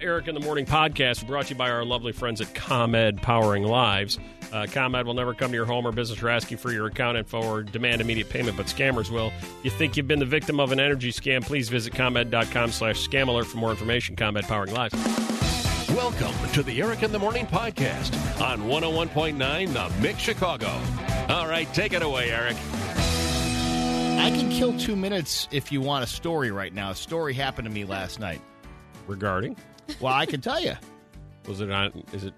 Eric in the Morning podcast brought to you by our lovely friends at ComEd, powering lives. ComEd will never come to your home or business or ask you for your account info or demand immediate payment, but scammers will. If you think you've been the victim of an energy scam, please visit ComEd.com/scam alert for more information. ComEd, powering lives. Welcome to the Eric in the Morning podcast on 101.9 The Mix Chicago. All right, take it away, Eric. I can kill 2 minutes if you want a story right now. A story happened to me last night. Regarding? Well, I can tell you. Was it on? Is it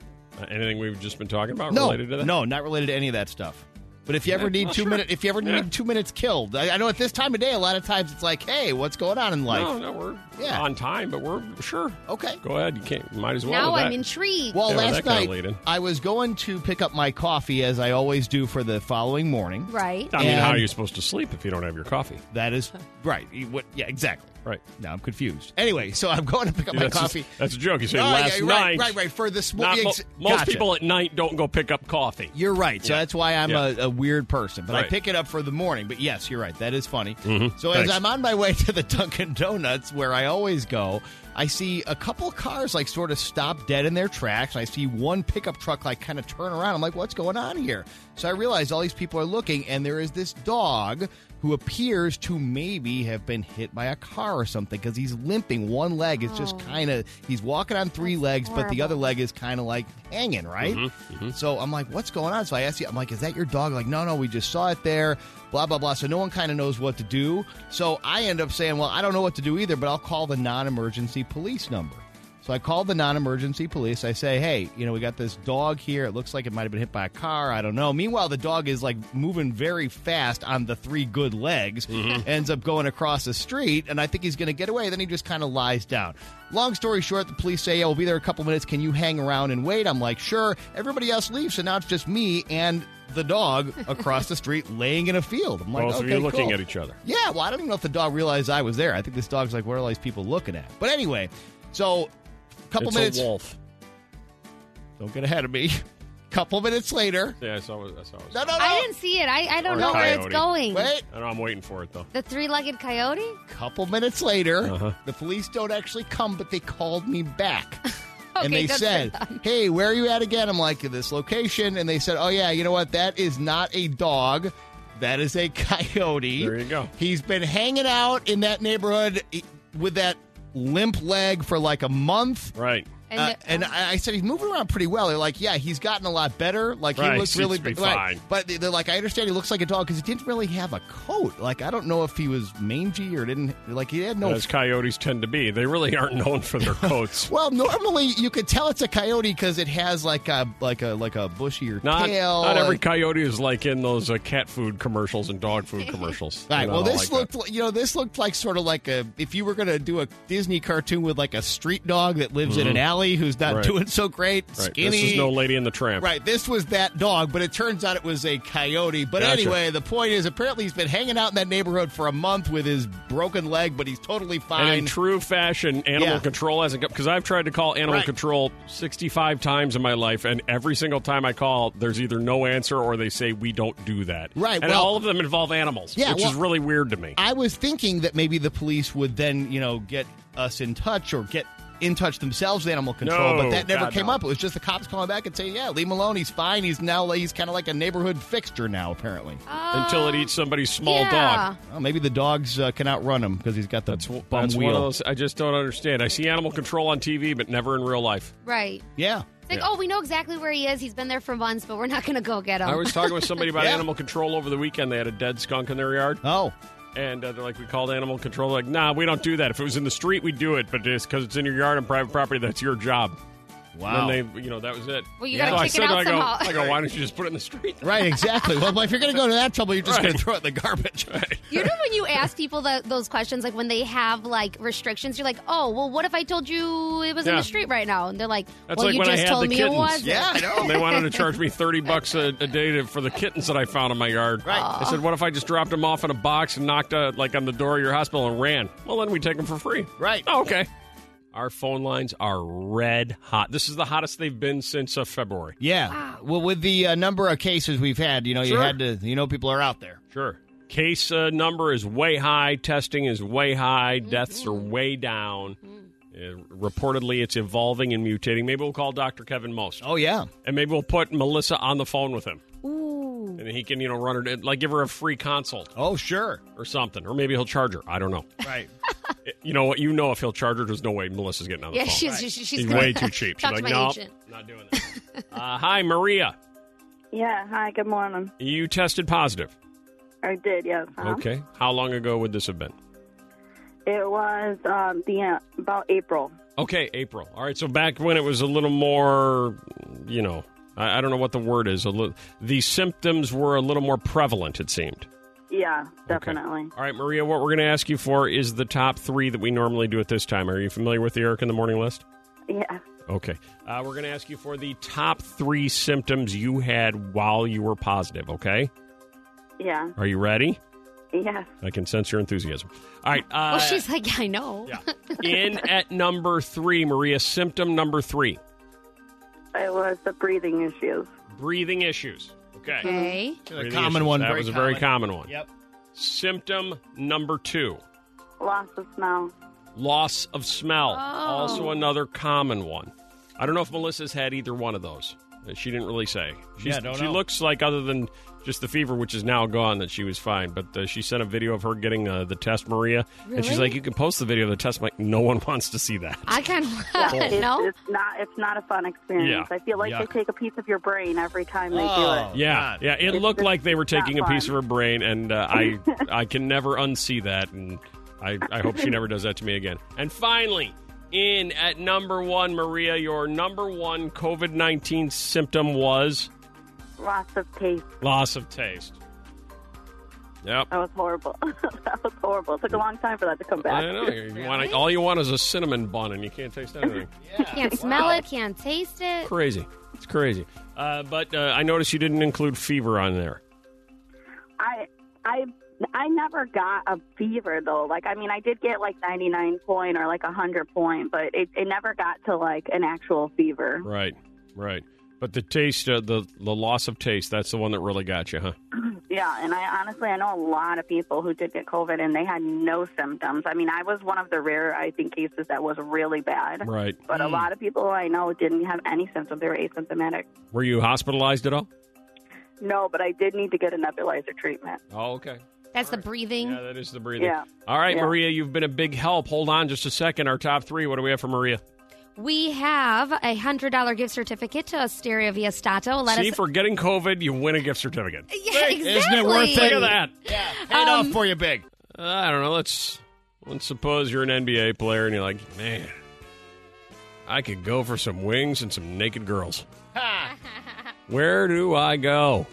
anything we've just been talking about related to that? No, not related to any of that stuff. But if you ever need need 2 minutes killed, I know at this time of day, a lot of times it's like, hey, what's going on in life? No, we're on time, but we're sure. Okay. Go ahead. You can't. Might as well. Now I'm intrigued. Well, last night, I was going to pick up my coffee, as I always do for the following morning. Right. I mean, how are you supposed to sleep if you don't have your coffee? That is right. Yeah, exactly. Right. Now I'm confused. Anyway, so I'm going to pick up my coffee. That's a joke. You say night. Right. For this morning. Most people at night don't go pick up coffee. You're right. So that's why I'm a weird person. But I pick it up for the morning. But yes, you're right. That is funny. Mm-hmm. So as I'm on my way to the Dunkin' Donuts, where I always go, I see a couple cars like sort of stop dead in their tracks. I see one pickup truck like kind of turn around. I'm like, what's going on here? So I realize all these people are looking, and there is this dog who appears to maybe have been hit by a car or something, because he's limping. One leg is just kind of, he's walking on three legs, but the other leg is kind of like hanging, right? Mm-hmm, mm-hmm. So I'm like, what's going on? So I asked you, I'm like, is that your dog? Like, no, we just saw it there, blah, blah, blah. So no one kind of knows what to do. So I end up saying, well, I don't know what to do either, but I'll call the non-emergency police number. So I called the non-emergency police. I say, hey, we got this dog here. It looks like it might have been hit by a car. I don't know. Meanwhile, the dog is like moving very fast on the three good legs, ends up going across the street, and I think he's going to get away. Then he just kind of lies down. Long story short, the police say, yeah, we'll be there a couple minutes. Can you hang around and wait? I'm like, sure. Everybody else leaves, so now it's just me and the dog across the street laying in a field. I'm like, so you're looking at each other. Yeah, well, I don't even know if the dog realized I was there. I think this dog's like, what are all these people looking at? But anyway, so Couple minutes. A wolf. Don't get ahead of me. Couple minutes later. Yeah, I saw it. No. I didn't see it. I don't know where it's going. Wait. I know, I'm waiting for it, though. The three-legged coyote? Couple minutes later. Uh-huh. The police don't actually come, but they called me back. Okay, and they said, hey, where are you at again? I'm like, at this location. And they said, oh, yeah, you know what? That is not a dog. That is a coyote. There you go. He's been hanging out in that neighborhood with that limp leg for like a month. Right. And I said, he's moving around pretty well. They're like, yeah, he's gotten a lot better. Like, he looks really fine. But they're like, I understand he looks like a dog because he didn't really have a coat. Like, I don't know if he was mangy or didn't. Like, he had no. As coyotes tend to be. They really aren't known for their coats. Well, normally you could tell it's a coyote because it has like a bushier tail. Not every coyote is like in those cat food commercials and dog food commercials. Right. Well, this looked like, this looked like sort of like a, if you were going to do a Disney cartoon with like a street dog that lives in an alley, who's not doing so great, skinny. This is no Lady and the Tramp. Right, this was that dog, but it turns out it was a coyote. But anyway, the point is, apparently he's been hanging out in that neighborhood for a month with his broken leg, but he's totally fine. And in true fashion, animal control hasn't come, because I've tried to call animal control 65 times in my life, and every single time I call, there's either no answer or they say, we don't do that. Right. And all of them involve animals, which is really weird to me. I was thinking that maybe the police would then, get us in touch or get in touch themselves with animal control, but that never came up. It was just the cops calling back and saying, yeah, leave him alone. He's fine. He's kind of like a neighborhood fixture now, apparently. Until it eats somebody's small dog. Well, maybe the dogs can outrun him because he's got the bum wheel. One of those, I just don't understand. I see animal control on TV, but never in real life. Right. Yeah. It's like, we know exactly where he is. He's been there for months, but we're not going to go get him. I was talking with somebody about animal control over the weekend. They had a dead skunk in their yard. Oh. And they're like, we called animal control. They're like, nah, we don't do that. If it was in the street, we'd do it. But just because it's in your yard and private property, that's your job. Wow. And then they, that was it. Well, you got to kick it out somehow. I go, why don't you just put it in the street? Right, exactly. Well, if you're going to go to that trouble, you're just going to throw it in the garbage. Right. You know when you ask people those questions, like when they have, like, restrictions, you're like, oh, well, what if I told you it was in the street right now? And they're like, that's well, like you just told me kittens. It was. Yeah, I know. They wanted to charge me $30 a day for the kittens that I found in my yard. Right. Aww. I said, what if I just dropped them off in a box and knocked, on the door of your hospital and ran? Well, then we take them for free. Right. Oh, okay. Our phone lines are red hot. This is the hottest they've been since February. Yeah. Wow. Well, with the number of cases we've had, you had to, people are out there. Sure. Case number is way high. Testing is way high. Deaths are way down. Reportedly, it's evolving and mutating. Maybe we'll call Dr. Kevin Most. Oh, yeah. And maybe we'll put Melissa on the phone with him. Ooh. And he can, you know, run her, like give her a free consult. Oh, sure. Or something. Or maybe he'll charge her. I don't know. Right. You know what? You know if he'll charge her, there's no way Melissa's getting on the phone. Yeah, she's way too cheap. She's like, no, nope, not doing that. Hi, Maria. Yeah, hi. Good morning. You tested positive. I did, yes. Uh-huh. Okay. How long ago would this have been? It was about April. Okay, April. All right, so back when it was a little more, you know, I don't know what the word is. The symptoms were a little more prevalent, it seemed. Yeah, definitely. Okay. All right, Maria, what we're going to ask you for is the top three that we normally do at this time. Are you familiar with the Eric in the Morning list? Yeah. Okay. We're going to ask you for the top three symptoms you had while you were positive, okay? Yeah. Are you ready? Yeah. I can sense your enthusiasm. All right. Well, she's like, I know. Yeah. In at number three, Maria, symptom number three. It was the breathing issues. Breathing issues. Okay. A common one. That was a very common one. Yep. Symptom number two. Loss of smell. Loss of smell. Oh. Also another common one. I don't know if Melissa's had either one of those. She didn't really say. She looks like, other than just the fever, which is now gone, that she was fine. But she sent a video of her getting the test, Maria. Really? And she's like, you can post the video of the test. I'm like, no one wants to see that. I kind of no. It's not a fun experience. Yeah. I feel like they take a piece of your brain every time they do it. Yeah, God. Yeah. It looked like they were taking a piece of her brain, and I can never unsee that. And I hope she never does that to me again. And finally, in at number one, Maria, your number one COVID-19 symptom was? Loss of taste. Loss of taste. Yep. That was horrible. It took a long time for that to come back. I know. All you want is a cinnamon bun, and you can't taste anything. Yeah. Can't smell it, can't taste it. Crazy. It's crazy. But I noticed you didn't include fever on there. I never got a fever, though. Like, I mean, I did get, like, 99 point or, like, 100 point, but it never got to, like, an actual fever. Right. But the taste, the loss of taste, that's the one that really got you, huh? Yeah, and I know a lot of people who did get COVID, and they had no symptoms. I mean, I was one of the rare, I think, cases that was really bad. Right. But a lot of people I know didn't have any symptoms. They were asymptomatic. Were you hospitalized at all? No, but I did need to get a nebulizer treatment. Oh, okay. That's the breathing. Yeah, that is the breathing. Yeah. All right, yeah. Maria, you've been a big help. Hold on just a second. Our top three. What do we have for Maria? We have a $100 gift certificate to Osteria Viestato. For getting COVID, you win a gift certificate. Yeah, exactly. Isn't it worth it? Look at that. Yeah, paid off for you big. I don't know. Let's suppose you're an NBA player and you're like, man, I could go for some wings and some naked girls. Ha! Where do I go?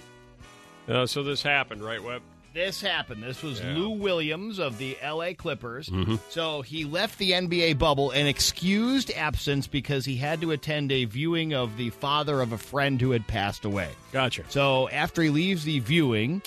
So this happened, right, Webb? This happened. This was Lou Williams of the LA Clippers. Mm-hmm. So he left the NBA bubble and excused absence because he had to attend a viewing of the father of a friend who had passed away. Gotcha. So after he leaves the viewing,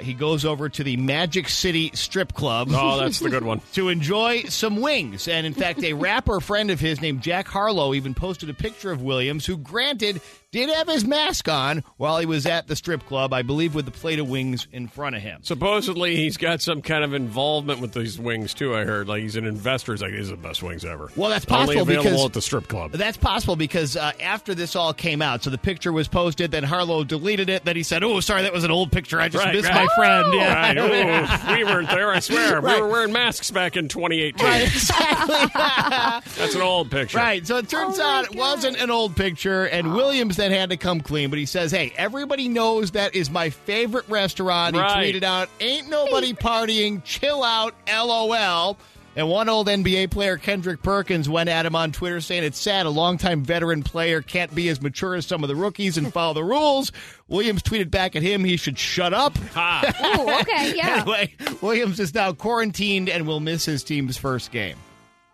he goes over to the Magic City strip club. Oh, that's the good one. To enjoy some wings. And in fact, a rapper friend of his named Jack Harlow even posted a picture of Williams, who granted did have his mask on while he was at the strip club, I believe, with the plate of wings in front of him. Supposedly, he's got some kind of involvement with these wings, too, I heard. Like, he's an investor. He's like, these are the best wings ever. Well, that's possible. Only available at the strip club. That's possible because after this all came out, so the picture was posted, then Harlow deleted it, then he said, oh, sorry, that was an old picture. I just missed my friend. Yeah. Right. We weren't there, I swear. Right. We were wearing masks back in 2018. Right, exactly. That's an old picture. Right, so it turns out it wasn't an old picture, and Williams that had to come clean, but he says, hey, everybody knows that is my favorite restaurant. Right. He tweeted out, ain't nobody partying, chill out, LOL. And one old NBA player, Kendrick Perkins, went at him on Twitter saying, it's sad, a longtime veteran player can't be as mature as some of the rookies and follow the rules. Williams tweeted back at him, he should shut up. Oh, okay, yeah. Anyway, Williams is now quarantined and will miss his team's first game.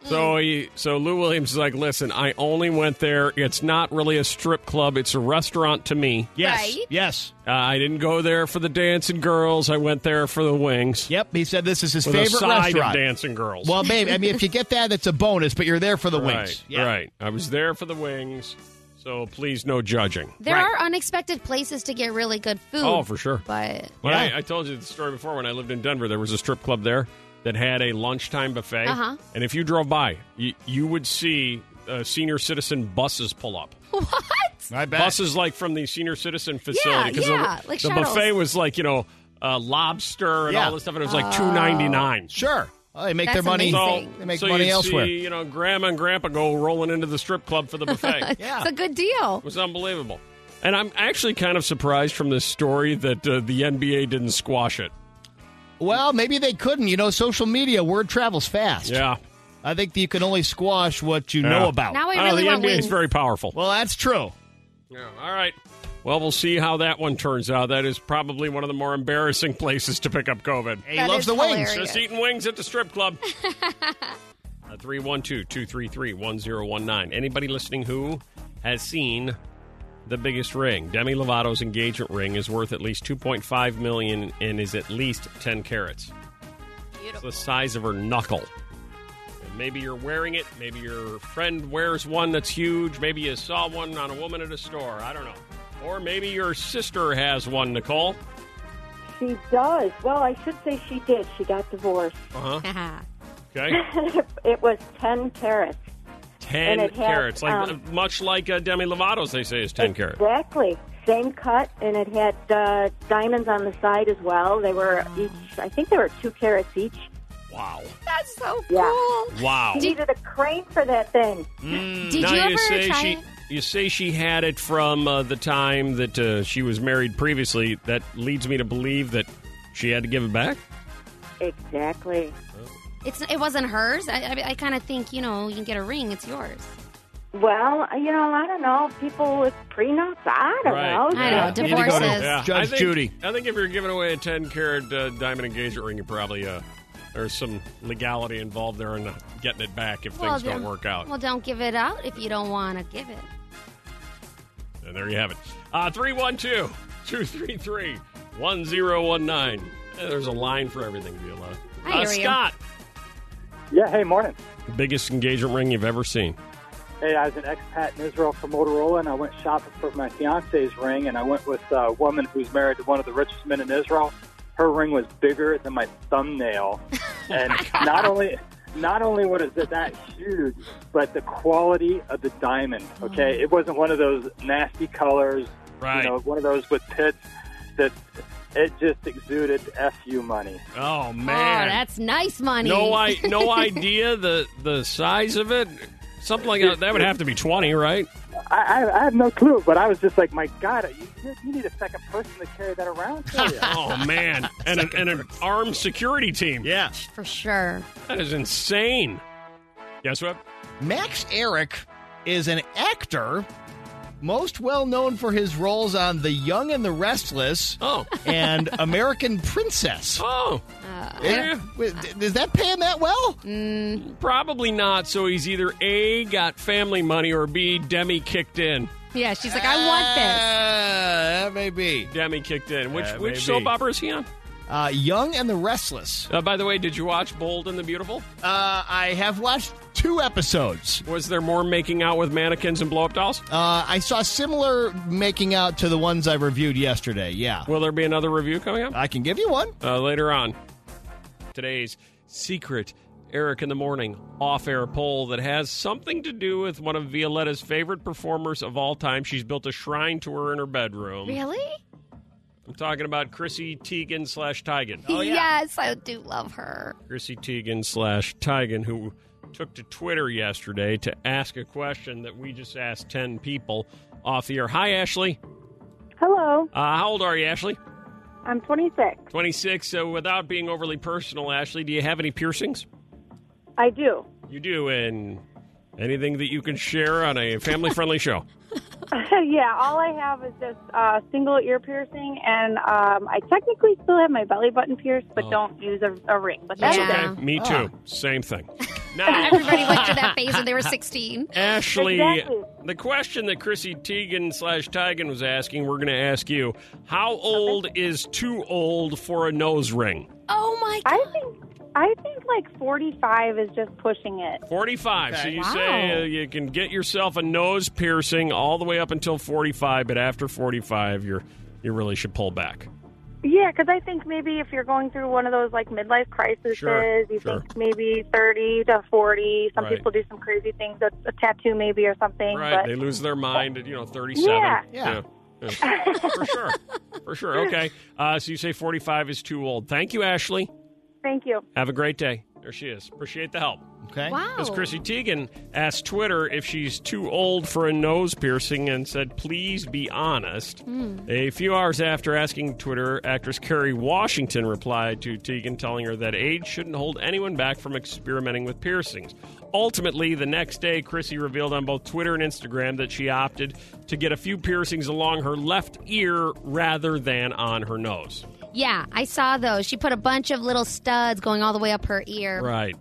So Lou Williams is like, listen, I only went there. It's not really a strip club. It's a restaurant to me. Yes. Right? Yes. I didn't go there for the dancing girls. I went there for the wings. Yep. He said this is his favorite restaurant. With a side of dancing girls. Well, babe, I mean, if you get that, that's a bonus, but you're there for the wings. Yeah. Right. I was there for the wings. So please, no judging. There are unexpected places to get really good food. Oh, for sure. But I told you the story before when I lived in Denver. There was a strip club there. that had a lunchtime buffet. Uh-huh. And if you drove by, you would see senior citizen buses pull up. What? I bet. Buses like from the senior citizen facility. Yeah, the, like the buffet was like, you know, lobster and all this stuff. And it was like $2.99. Sure. Well, they make That's their money. Amazing. So, they make money elsewhere. See, you know, grandma and grandpa go rolling into the strip club for the buffet. Yeah. It's a good deal. It was unbelievable. And I'm actually kind of surprised from this story that the NBA didn't squash it. Well, maybe they couldn't. You know, social media, word travels fast. Yeah. I think you can only squash what you know about. Now the NBA is very powerful. Well, that's true. Yeah. All right. Well, we'll see how that one turns out. That is probably one of the more embarrassing places to pick up COVID. He loves the wings. Just eating wings at the strip club. 312-233-1019. Anybody listening who has seen the biggest ring? Demi Lovato's engagement ring is worth at least $2.5 million and is at least 10 carats. Beautiful. It's the size of her knuckle. And maybe you're wearing it. Maybe your friend wears one that's huge. Maybe you saw one on a woman at a store. I don't know. Or maybe your sister has one, Nicole. She does. Well, I should say she did. She got divorced. Uh-huh. Okay. It was 10 carats. 10 carats. Had, like, much like Demi Lovato's, they say, is 10 carats. Exactly. Carat. Same cut, and it had diamonds on the side as well. They were each, I think they were 2 carats each. Wow. That's so cool. Wow. She needed a crane for that thing. Mm. Did you ever try it? You say she had it from the time that she was married previously. That leads me to believe that she had to give it back? Exactly. It wasn't hers? I kind of think, you know, you can get a ring. It's yours. Well, you know, I don't know. People with prenups, I don't know. I know. Divorces. Judge Judy. I think if you're giving away a 10-carat diamond engagement ring, you probably... There's some legality involved there in getting it back if things don't work out. Well, don't give it out if you don't want to give it. And there you have it. 312-233-1019. There's a line for everything, Viola. Hi, Scott. Yeah, hey, morning. The biggest engagement ring you've ever seen. Hey, I was an expat in Israel for Motorola, and I went shopping for my fiance's ring, and I went with a woman who's married to one of the richest men in Israel. Her ring was bigger than my thumbnail, and not only was it that huge, but the quality of the diamond. Okay, it wasn't one of those nasty colors, you know, one of those with pits. That it just exuded FU money. Oh man, that's nice money. No idea the size of it. Something like that would have to be 20, right? I have no clue, but I was just like, my God, you need a second person to carry that around for you. Oh, man. And an armed security team. Yeah. For sure. That is insane. Guess what? Max Eric is an actor most well-known for his roles on The Young and the Restless and American Princess. Oh. Does that pay him that well? Mm. Probably not. So he's either A, got family money, or B, Demi kicked in. Yeah, she's like, I want this. That may be. Demi kicked in. Which soap opera is he on? Young and the Restless. By the way, did you watch Bold and the Beautiful? I have watched 2 episodes. Was there more making out with mannequins and blow-up dolls? I saw similar making out to the ones I reviewed yesterday, yeah. Will there be another review coming up? I can give you one. Later on. Today's secret Eric in the Morning off-air poll that has something to do with one of Violetta's favorite performers of all time. She's built a shrine to her in her bedroom. Really? I'm talking about Chrissy Teigen /Teigen. Oh, yeah. Yes, I do love her. Chrissy Teigen /Teigen, who took to Twitter yesterday to ask a question that we just asked 10 people off the air. Hi, Ashley. Hello. How old are you, Ashley? I'm 26. 26. So without being overly personal, Ashley, do you have any piercings? I do. You do, and anything that you can share on a family-friendly show? Yeah, all I have is this single ear piercing, and I technically still have my belly button pierced, but don't use a ring. But that's okay. Me too. Oh. Same thing. Now, everybody went through that phase when they were 16. Ashley, exactly. The question that Chrissy Teigen /Teigen was asking, we're going to ask you, how old is too old for a nose ring? Oh, my God. I think like 45 is just pushing it. 45. Okay. So you say you can get yourself a nose piercing all the way up until 45, but after 45, you really should pull back. Yeah, because I think maybe if you're going through one of those, like, midlife crises, think maybe 30 to 40. Some people do some crazy things, a tattoo maybe or something. Right, but they lose their mind at, 37. Yeah. For sure. Okay. So you say 45 is too old. Thank you, Ashley. Thank you. Have a great day. There she is. Appreciate the help. Okay. Wow. Because Chrissy Teigen asked Twitter if she's too old for a nose piercing and said, please be honest. Mm. A few hours after asking Twitter, actress Kerry Washington replied to Teigen, telling her that age shouldn't hold anyone back from experimenting with piercings. Ultimately, the next day, Chrissy revealed on both Twitter and Instagram that she opted to get a few piercings along her left ear rather than on her nose. Yeah, I saw those. She put a bunch of little studs going all the way up her ear. Right.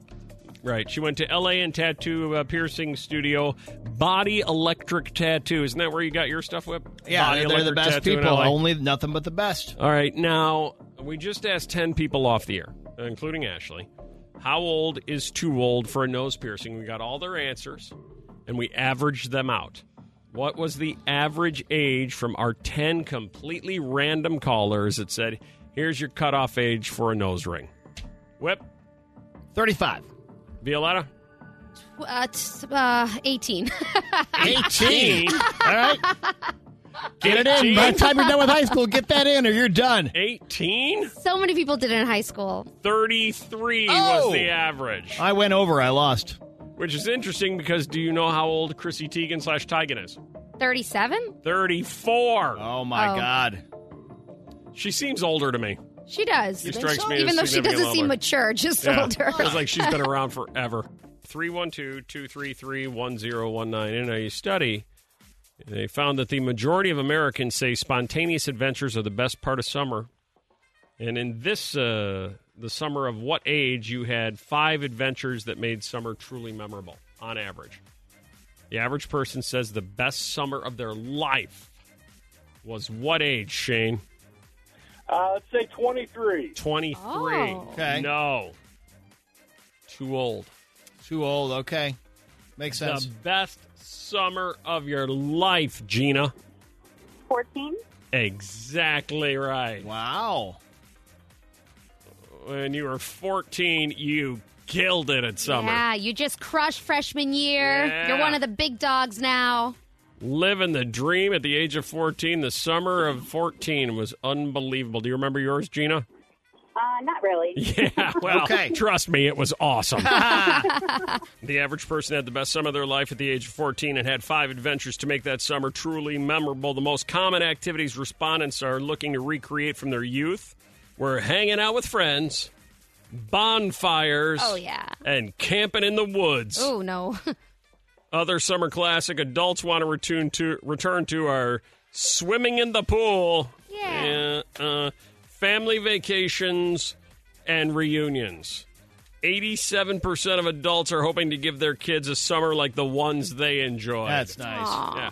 She went to LA and tattoo piercing studio Body Electric Tattoo. Isn't that where you got your stuff, Whip? Yeah, they're the best people. Only nothing but the best. All right. Now, we just asked 10 people off the air, including Ashley. How old is too old for a nose piercing? We got all their answers, and we averaged them out. What was the average age from our 10 completely random callers that said, here's your cutoff age for a nose ring? Whip? 35. Violetta? 18. 18? All right. Get it in. By the time you're done with high school, get that in or you're done. 18? So many people did it in high school. 33 was the average. I went over. I lost. Which is interesting because do you know how old Chrissy Teigen / Teigen is? 37? 34. Oh, my God. She seems older to me. She does. She strikes me as even though she doesn't seem mature, just older. It's like she's been around forever. 312-233-1019. In a study, they found that the majority of Americans say spontaneous adventures are the best part of summer. And in this, the summer of what age, you had 5 adventures that made summer truly memorable, on average. The average person says the best summer of their life was what age, Shane? Let's say 23. 23. Oh. Okay. No. Too old. Okay. Makes sense. The best summer of your life, Gina. 14. Exactly right. Wow. When you were 14, you killed it at summer. Yeah, you just crushed freshman year. Yeah. You're one of the big dogs now. Living the dream at the age of 14. The summer of 14 was unbelievable. Do you remember yours, Gina? Not really. Yeah, well, trust me, it was awesome. The average person had the best summer of their life at the age of 14 and had 5 adventures to make that summer truly memorable. The most common activities respondents are looking to recreate from their youth were hanging out with friends, bonfires, and camping in the woods. Oh, no. Other summer classic adults want to return to are swimming in the pool, family vacations, and reunions. 87% of adults are hoping to give their kids a summer like the ones they enjoy. That's nice. Yeah.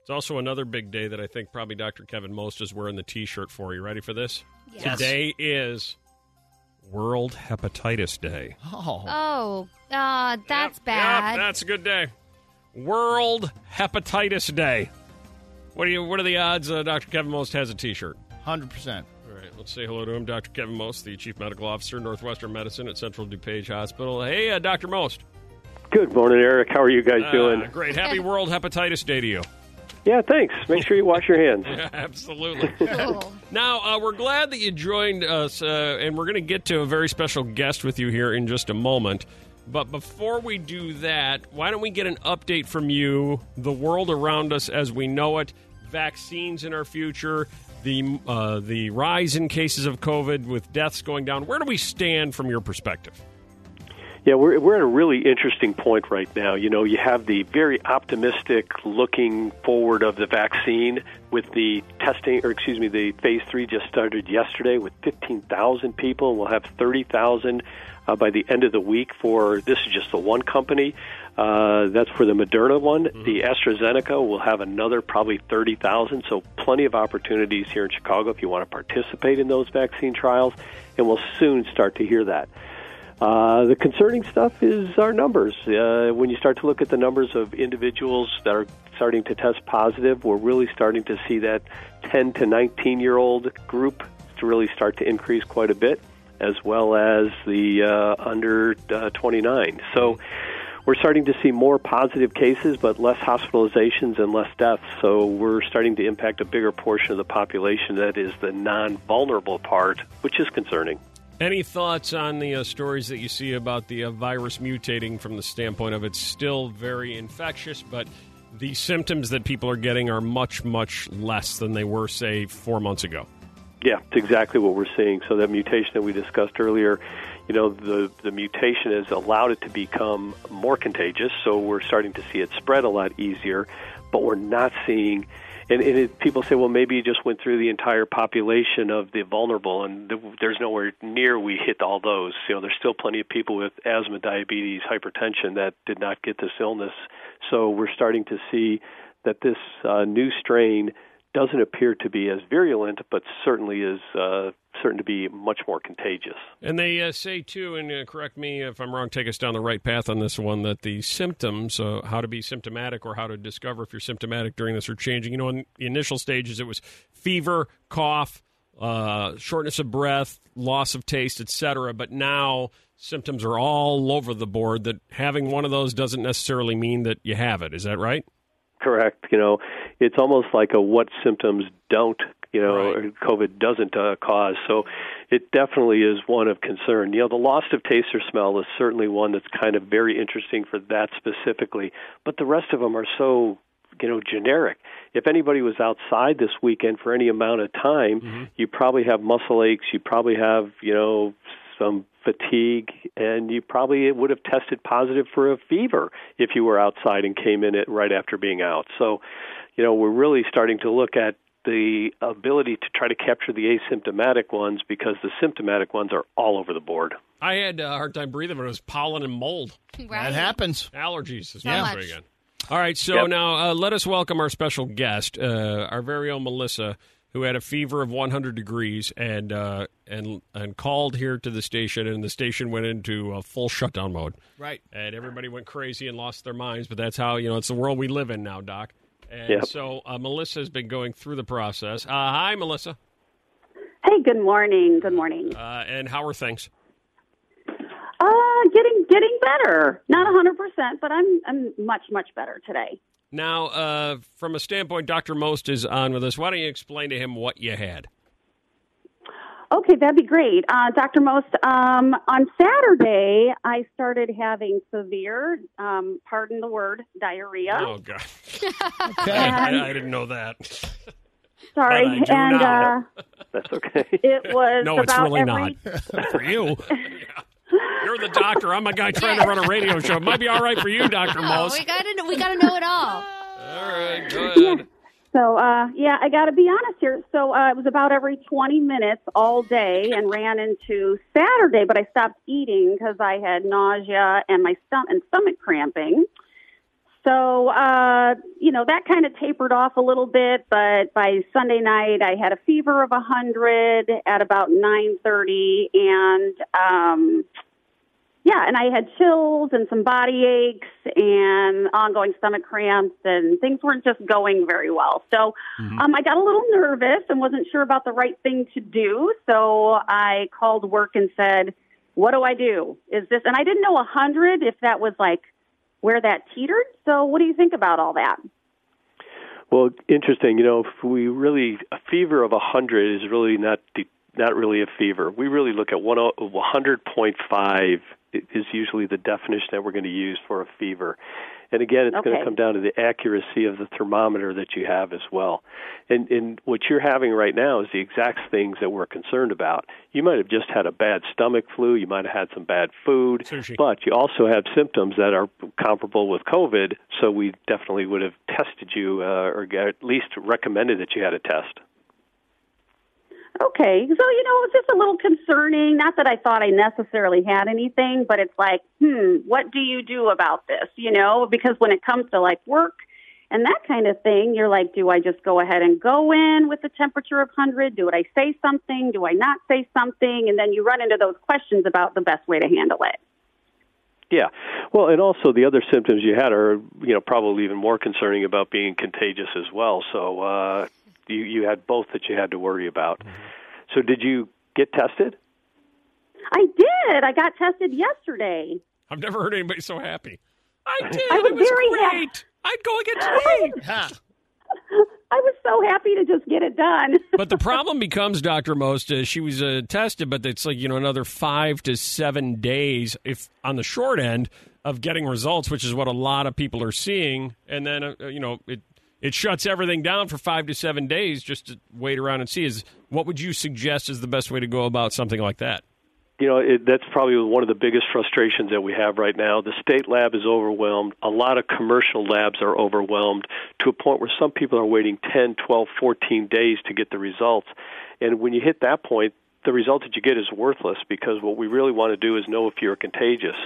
It's also another big day that I think probably Dr. Kevin Most is wearing the T-shirt for. You ready for this? Yes. Today is World Hepatitis Day. Oh, that's bad. Yep, that's a good day. World Hepatitis Day. What are the odds Dr. Kevin Most has a T-shirt? 100%. All right, let's say hello to him. Dr. Kevin Most, the Chief Medical Officer, Northwestern Medicine at Central DuPage Hospital. Hey, Dr. Most. Good morning, Eric. How are you guys doing? Great. Happy World Hepatitis Day to you. Yeah, thanks. Make sure you wash your hands. Yeah, absolutely. Cool. Now, we're glad that you joined us, and we're going to get to a very special guest with you here in just a moment. But before we do that, why don't we get an update from you, the world around us as we know it, vaccines in our future, the rise in cases of COVID with deaths going down. Where do we stand from your perspective? Yeah, we're at a really interesting point right now. You know, you have the very optimistic looking forward of the vaccine with the the phase 3 just started yesterday with 15,000 people. We'll have 30,000 by the end of the week for, this is just the one company. That's for the Moderna one. Mm-hmm. The AstraZeneca will have another probably 30,000, so plenty of opportunities here in Chicago if you want to participate in those vaccine trials, and we'll soon start to hear that. The concerning stuff is our numbers. When you start to look at the numbers of individuals that are starting to test positive, we're really starting to see that 10 to 19-year-old group to really start to increase quite a bit, as well as the under 29. So we're starting to see more positive cases, but less hospitalizations and less deaths. So we're starting to impact a bigger portion of the population that is the non-vulnerable part, which is concerning. Any thoughts on the stories that you see about the virus mutating from the standpoint of it's still very infectious, but the symptoms that people are getting are much, much less than they were, say, 4 months ago? Yeah, it's exactly what we're seeing. So that mutation that we discussed earlier, you know, the mutation has allowed it to become more contagious, so we're starting to see it spread a lot easier, but we're not seeing... And people say, well, maybe you just went through the entire population of the vulnerable, and there's nowhere near we hit all those. You know, there's still plenty of people with asthma, diabetes, hypertension that did not get this illness. So we're starting to see that this new strain doesn't appear to be as virulent, but certainly is certain to be much more contagious. And they say, too, and correct me if I'm wrong, take us down the right path on this one, that the symptoms, how to be symptomatic or how to discover if you're symptomatic during this are changing. You know, in the initial stages, it was fever, cough, shortness of breath, loss of taste, etc. But now symptoms are all over the board, that having one of those doesn't necessarily mean that you have it. Is that right? Correct. You know, it's almost like a what symptoms don't, you know, right, COVID doesn't cause. So it definitely is one of concern. You know, the loss of taste or smell is certainly one that's kind of very interesting for that specifically, but the rest of them are so, you know, generic. If anybody was outside this weekend for any amount of time, mm-hmm, you probably have muscle aches, you probably have, you know, some fatigue, and you probably would have tested positive for a fever if you were outside and came in it right after being out. So, you know, we're really starting to look at the ability to try to capture the asymptomatic ones, because the symptomatic ones are all over the board. I had a hard time breathing, but it was pollen and mold. Right. That happens. Allergies. Yeah. Pretty good. All right, so yep, now let us welcome our special guest, our very own Melissa, who had a fever of 100 degrees and called here to the station, and the station went into a full shutdown mode. Right. And everybody went crazy and lost their minds, but that's how, you know, it's the world we live in now, Doc. And yep, so Melissa's been going through the process. Hi, Melissa. Hey, good morning. Good morning. And how are things? Getting better. Not 100%, but I'm much better today. Now, from a standpoint, Dr. Most is on with us. Why don't you explain to him what you had? Okay, that'd be great. Dr. Most, on Saturday, I started having severe, pardon the word, diarrhea. Oh, God. I didn't know that. Sorry. And that's okay. It was no, it's really not. For you. Yeah. You're the doctor. I'm a guy trying to run a radio show. It might be all right for you, Dr. Moss. We got to know it all. All right, go ahead. Yeah. So, I got to be honest here. So it was about every 20 minutes all day and ran into Saturday, but I stopped eating because I had nausea and my stomach cramping. So, you know, that kind of tapered off a little bit, but by Sunday night I had a fever of 100 at about 9:30, and, and I had chills and some body aches and ongoing stomach cramps, and things weren't just going very well. So, mm-hmm, I got a little nervous and wasn't sure about the right thing to do, so I called work and said, what do I do? Is this, and I didn't know 100 if that was like where that teetered. So what do you think about all that? Well, interesting. You know, if we really, a fever of 100 is really not really a fever. We really look at 100.5 is usually the definition that we're going to use for a fever. And again, it's going to come down to the accuracy of the thermometer that you have as well. And what you're having right now is the exact things that we're concerned about. You might have just had a bad stomach flu. You might have had some bad food. Sushi. But you also have symptoms that are comparable with COVID, so we definitely would have tested you or at least recommended that you had a test. Okay. So, you know, it's just a little concerning. Not that I thought I necessarily had anything, but it's like, what do you do about this? You know, because when it comes to like work and that kind of thing, you're like, do I just go ahead and go in with the temperature of 100? Do I say something? Do I not say something? And then you run into those questions about the best way to handle it. Yeah. Well, and also the other symptoms you had are, you know, probably even more concerning about being contagious as well. So, you had both that you had to worry about. So did you get tested? I did. I got tested yesterday. I've never heard anybody so happy. I did. I was it was great. I'd go again today. I was so happy to just get it done. But the problem becomes, Dr. Most, she was tested, but it's like, you know, another 5 to 7 days if on the short end of getting results, which is what a lot of people are seeing. And then, you know, it shuts everything down for 5 to 7 days just to wait around and see. Is what would you suggest is the best way to go about something like that? You know, that's probably one of the biggest frustrations that we have right now. The state lab is overwhelmed. A lot of commercial labs are overwhelmed to a point where some people are waiting 10, 12, 14 days to get the results. And when you hit that point, the result that you get is worthless because what we really want to do is know if you're contagious.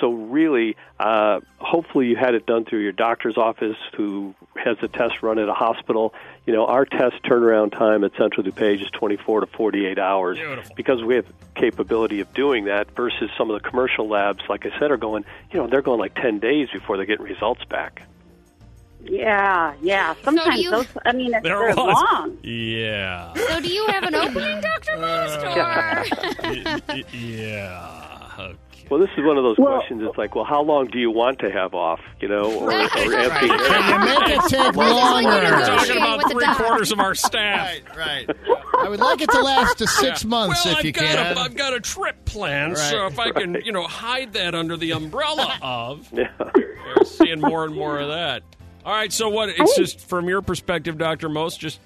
So really, hopefully you had it done through your doctor's office who has the test run at a hospital. You know, our test turnaround time at Central DuPage is 24 to 48 hours. Beautiful. Because we have capability of doing that versus some of the commercial labs, like I said, are going, you know, they're going like 10 days before they get results back. Yeah. Sometimes those, I mean, it's very long. Yeah. So do you have an opening, Dr. Most? Yeah. Okay. Well, this is one of those questions. It's like, well, how long do you want to have off? You know, or empty. Make it take longer. We're talking about 3/4 of our staff. Right. I would like it to last to 6 months if you can. I've got a trip planned, so if I can, you know, hide that under the umbrella of, we're seeing more and more of that. All right, so what? It's just from your perspective, Dr. Most, just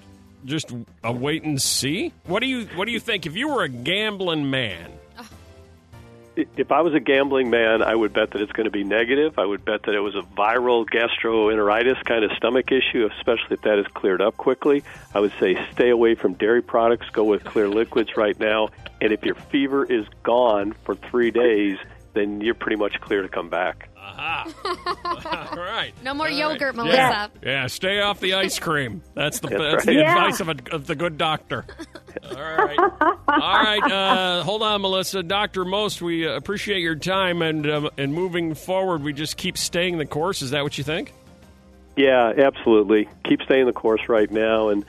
a wait and see. What do you think? If you were a gambling man, if I was a gambling man, I would bet that it's going to be negative. I would bet that it was a viral gastroenteritis kind of stomach issue, especially if that is cleared up quickly. I would say stay away from dairy products. Go with clear liquids right now. And if your fever is gone for 3 days, then you're pretty much clear to come back. Aha. All right. No more yogurt, Melissa. Yeah, stay off the ice cream. That's the advice of the good doctor. All right. Hold on, Melissa. Dr. Most, we appreciate your time, and moving forward, we just keep staying the course. Is that what you think? Yeah, absolutely. Keep staying the course right now, and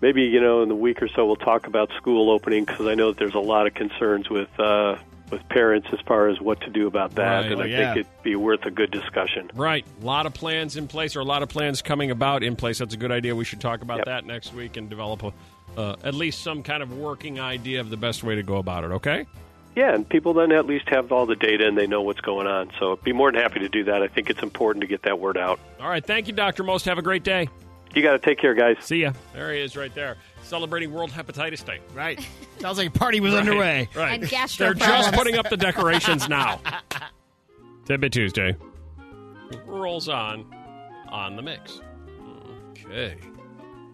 maybe, you know, in the week or so we'll talk about school opening, because I know that there's a lot of concerns with parents as far as what to do about that, and I think it'd be worth a good discussion. Right. A lot of plans in place, or a lot of plans coming about in place. That's a good idea. We should talk about that next week and develop at least some kind of working idea of the best way to go about it, okay? Yeah, and people then at least have all the data and they know what's going on. So I'd be more than happy to do that. I think it's important to get that word out. All right. Thank you, Dr. Most. Have a great day. You got to take care, guys. See ya. There he is right there, celebrating World Hepatitis Day. Right. Sounds like a party was underway. Right. And gastro problems. Just putting up the decorations now. Tidbit Tuesday rolls on the Mix. Okay.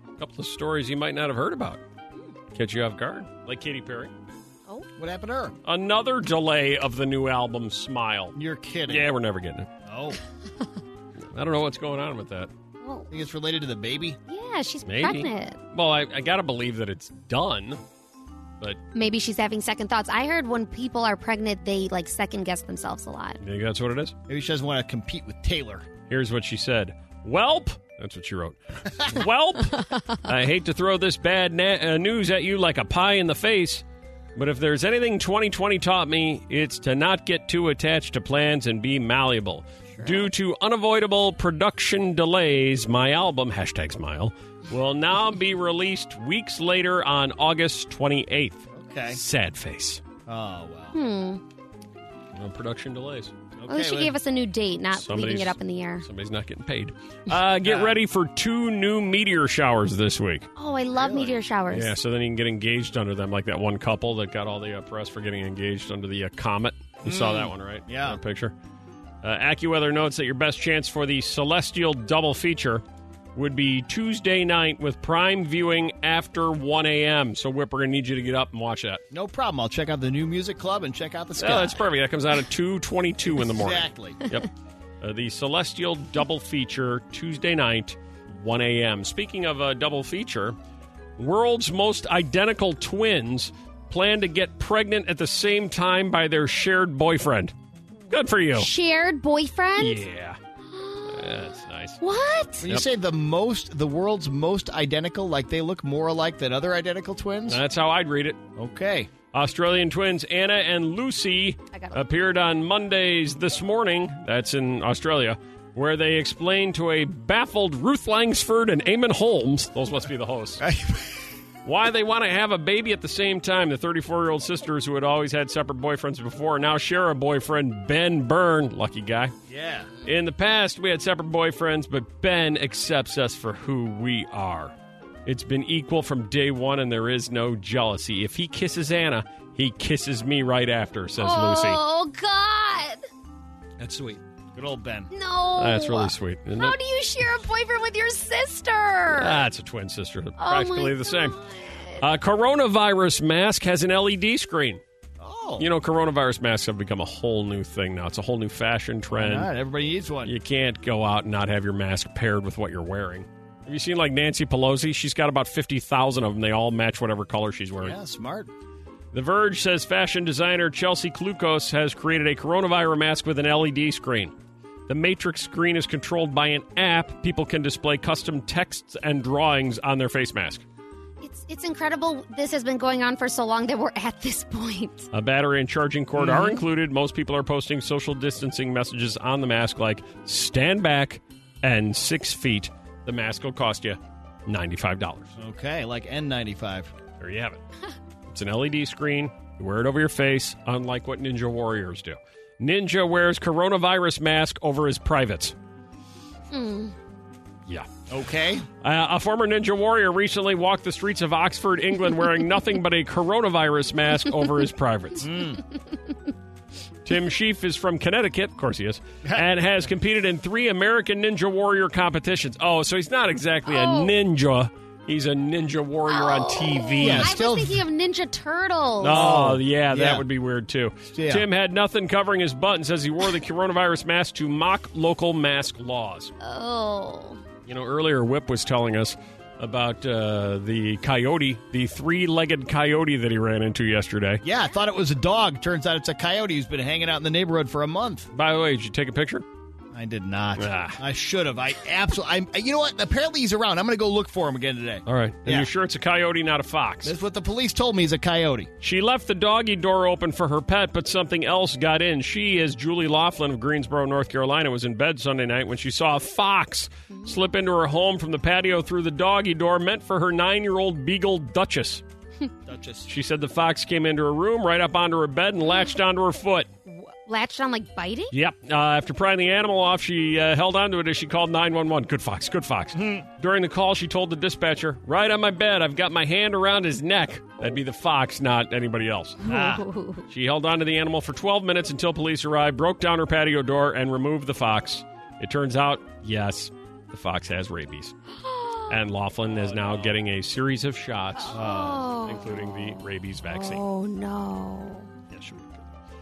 A couple of stories you might not have heard about. Catch you off guard. Like Katy Perry. Oh. What happened to her? Another delay of the new album, Smile. You're kidding. Yeah, we're never getting it. Oh. I don't know what's going on with that. I think it's related to the baby. Yeah, she's pregnant. Well, I got to believe that it's done, but... Maybe she's having second thoughts. I heard when people are pregnant, they, like, second-guess themselves a lot. You think that's what it is? Maybe she doesn't want to compete with Taylor. Here's what she said. Welp! That's what she wrote. Welp! I hate to throw this bad news at you like a pie in the face, but if there's anything 2020 taught me, it's to not get too attached to plans and be malleable. Sure. Due to unavoidable production delays, my album, #Smile, will now be released weeks later on August 28th. Okay. Sad face. Oh, wow. No production delays. Okay, at least she gave us a new date, not leaving it up in the air. Somebody's not getting paid. Get ready for 2 new meteor showers this week. Oh, I love meteor showers. Yeah, so then you can get engaged under them, like that one couple that got all the press for getting engaged under the comet. You saw that one, right? Yeah. That picture. AccuWeather notes that your best chance for the celestial double feature would be Tuesday night with prime viewing after 1 a.m. So, Whip, we're going to need you to get up and watch that. No problem. I'll check out the new music club and check out the sky. Oh, that's perfect. That comes out at 2:22 in the morning. Exactly. Yep. The celestial double feature, Tuesday night, 1 a.m. Speaking of a double feature, world's most identical twins plan to get pregnant at the same time by their shared boyfriend. Good for you. Shared boyfriend? Yeah. That's nice. nice. What? When you say the world's most identical, like they look more alike than other identical twins? That's how I'd read it. Okay. Australian twins Anna and Lucy appeared on Mondays This Morning. That's in Australia, where they explained to a baffled Ruth Langsford and Eamonn Holmes, those must be the hosts, why they want to have a baby at the same time. The 34-year-old sisters, who had always had separate boyfriends before, now share a boyfriend, Ben Byrne. Lucky guy. Yeah. In the past, we had separate boyfriends, but Ben accepts us for who we are. It's been equal from day one, and there is no jealousy. If he kisses Anna, he kisses me right after, says Lucy. Oh, God. That's sweet. Good old Ben. No. That's really sweet. How do you share a boyfriend with your sister? That's a twin sister. Practically the same. Coronavirus mask has an LED screen. Oh. You know, coronavirus masks have become a whole new thing now. It's a whole new fashion trend. All right, everybody needs one. You can't go out and not have your mask paired with what you're wearing. Have you seen, like, Nancy Pelosi? She's got about 50,000 of them. They all match whatever color she's wearing. Yeah, smart. The Verge says fashion designer Chelsea Klucos has created a coronavirus mask with an LED screen. The Matrix screen is controlled by an app. People can display custom texts and drawings on their face mask. It's incredible. This has been going on for so long that we're at this point. A battery and charging cord are included. Most people are posting social distancing messages on the mask like, stand back and 6 feet. The mask will cost you $95. Okay, like N95. There you have it. It's an LED screen. You wear it over your face, unlike what Ninja Warriors do. Ninja wears coronavirus mask over his privates. Hmm. Yeah. Okay. A former Ninja Warrior recently walked the streets of Oxford, England, wearing nothing but a coronavirus mask over his privates. Mm. Tim Sheaf is from Connecticut, of course he is, and has competed in 3 American Ninja Warrior competitions. Oh, so he's not exactly a ninja. He's a Ninja Warrior on TV. Yeah, I was thinking of Ninja Turtles. Oh, yeah, that would be weird, too. Yeah. Tim had nothing covering his butt and says he wore the coronavirus mask to mock local mask laws. Oh. You know, earlier Whip was telling us about the coyote, the 3-legged coyote that he ran into yesterday. Yeah, I thought it was a dog. Turns out it's a coyote who's been hanging out in the neighborhood for a month. By the way, did you take a picture? I did not. I should have. I absolutely. You know what? Apparently he's around. I'm going to go look for him again today. All right. And you're sure it's a coyote, not a fox? That's what the police told me, is a coyote. She left the doggy door open for her pet, but something else got in. She, as Julie Laughlin of Greensboro, North Carolina, was in bed Sunday night when she saw a fox slip into her home from the patio through the doggy door meant for her 9-year-old beagle, Duchess. Duchess. She said the fox came into her room, right up onto her bed, and latched onto her foot. Latched on, like, biting? Yep. After prying the animal off, she held onto it as she called 911. Good fox, good fox. Mm-hmm. During the call, she told the dispatcher, right on my bed, I've got my hand around his neck. That'd be the fox, not anybody else. She held onto the animal for 12 minutes until police arrived, broke down her patio door, and removed the fox. It turns out, yes, the fox has rabies. And Laughlin is now getting a series of shots, including the rabies vaccine. Oh, no. Yeah, sure.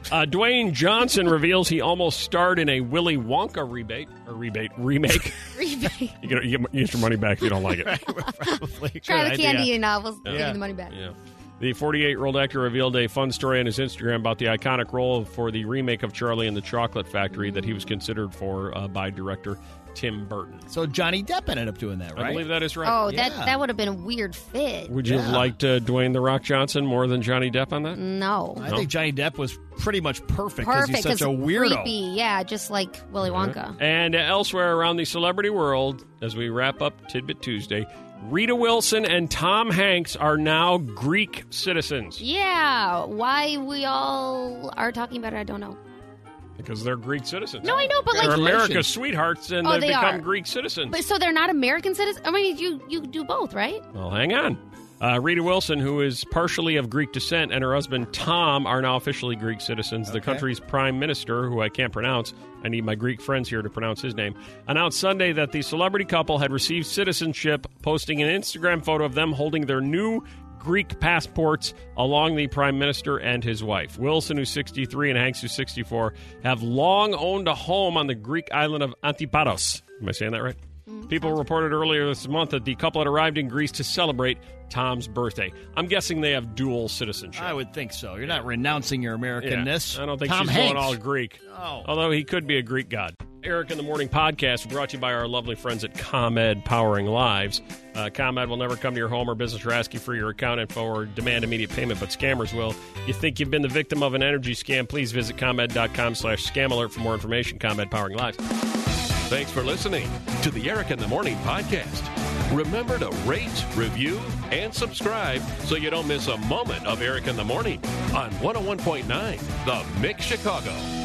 Dwayne Johnson reveals he almost starred in a Willy Wonka remake. You get your money back if you don't like it. Right, try the candy and we'll give you the money back. Yeah. The 48-year-old actor revealed a fun story on his Instagram about the iconic role for the remake of Charlie and the Chocolate Factory that he was considered for by director Tim Burton. So Johnny Depp ended up doing that, right? I believe that is right. Oh, that would have been a weird fit. Would you have liked Dwayne The Rock Johnson more than Johnny Depp on that? No. I think Johnny Depp was pretty much perfect because he's such a weirdo. Creepy, just like Willy Wonka. And elsewhere around the celebrity world, as we wrap up Tidbit Tuesday, Rita Wilson and Tom Hanks are now Greek citizens. Yeah. Why we all are talking about it, I don't know. Because they're Greek citizens. No, I know, but they're America's sweethearts, and they've become Greek citizens. But so they're not American citizens? I mean, you do both, right? Well, hang on. Rita Wilson, who is partially of Greek descent, and her husband, Tom, are now officially Greek citizens. Okay. The country's prime minister, who I can't pronounce, I need my Greek friends here to pronounce his name, announced Sunday that the celebrity couple had received citizenship, posting an Instagram photo of them holding their new Greek passports along the prime minister and his wife. Wilson, who's 63, and Hanks, who's 64, have long owned a home on the Greek island of Antiparos. Am I saying that right? People reported earlier this month that the couple had arrived in Greece to celebrate Tom's birthday. I'm guessing they have dual citizenship. I would think so. You're not renouncing your Americanness. I don't think Tom Hanks. Going all Greek. Although he could be a Greek god. Eric in the Morning podcast brought to you by our lovely friends at ComEd, powering lives. ComEd will never come to your home or business or ask you for your account info or demand immediate payment, but scammers will. You think you've been the victim of an energy scam? Please visit ComEd.com/scam alert for more information. ComEd, powering lives. Thanks for listening to the Eric in the Morning podcast. Remember to rate, review, and subscribe so you don't miss a moment of Eric in the Morning on 101.9 The Mix Chicago.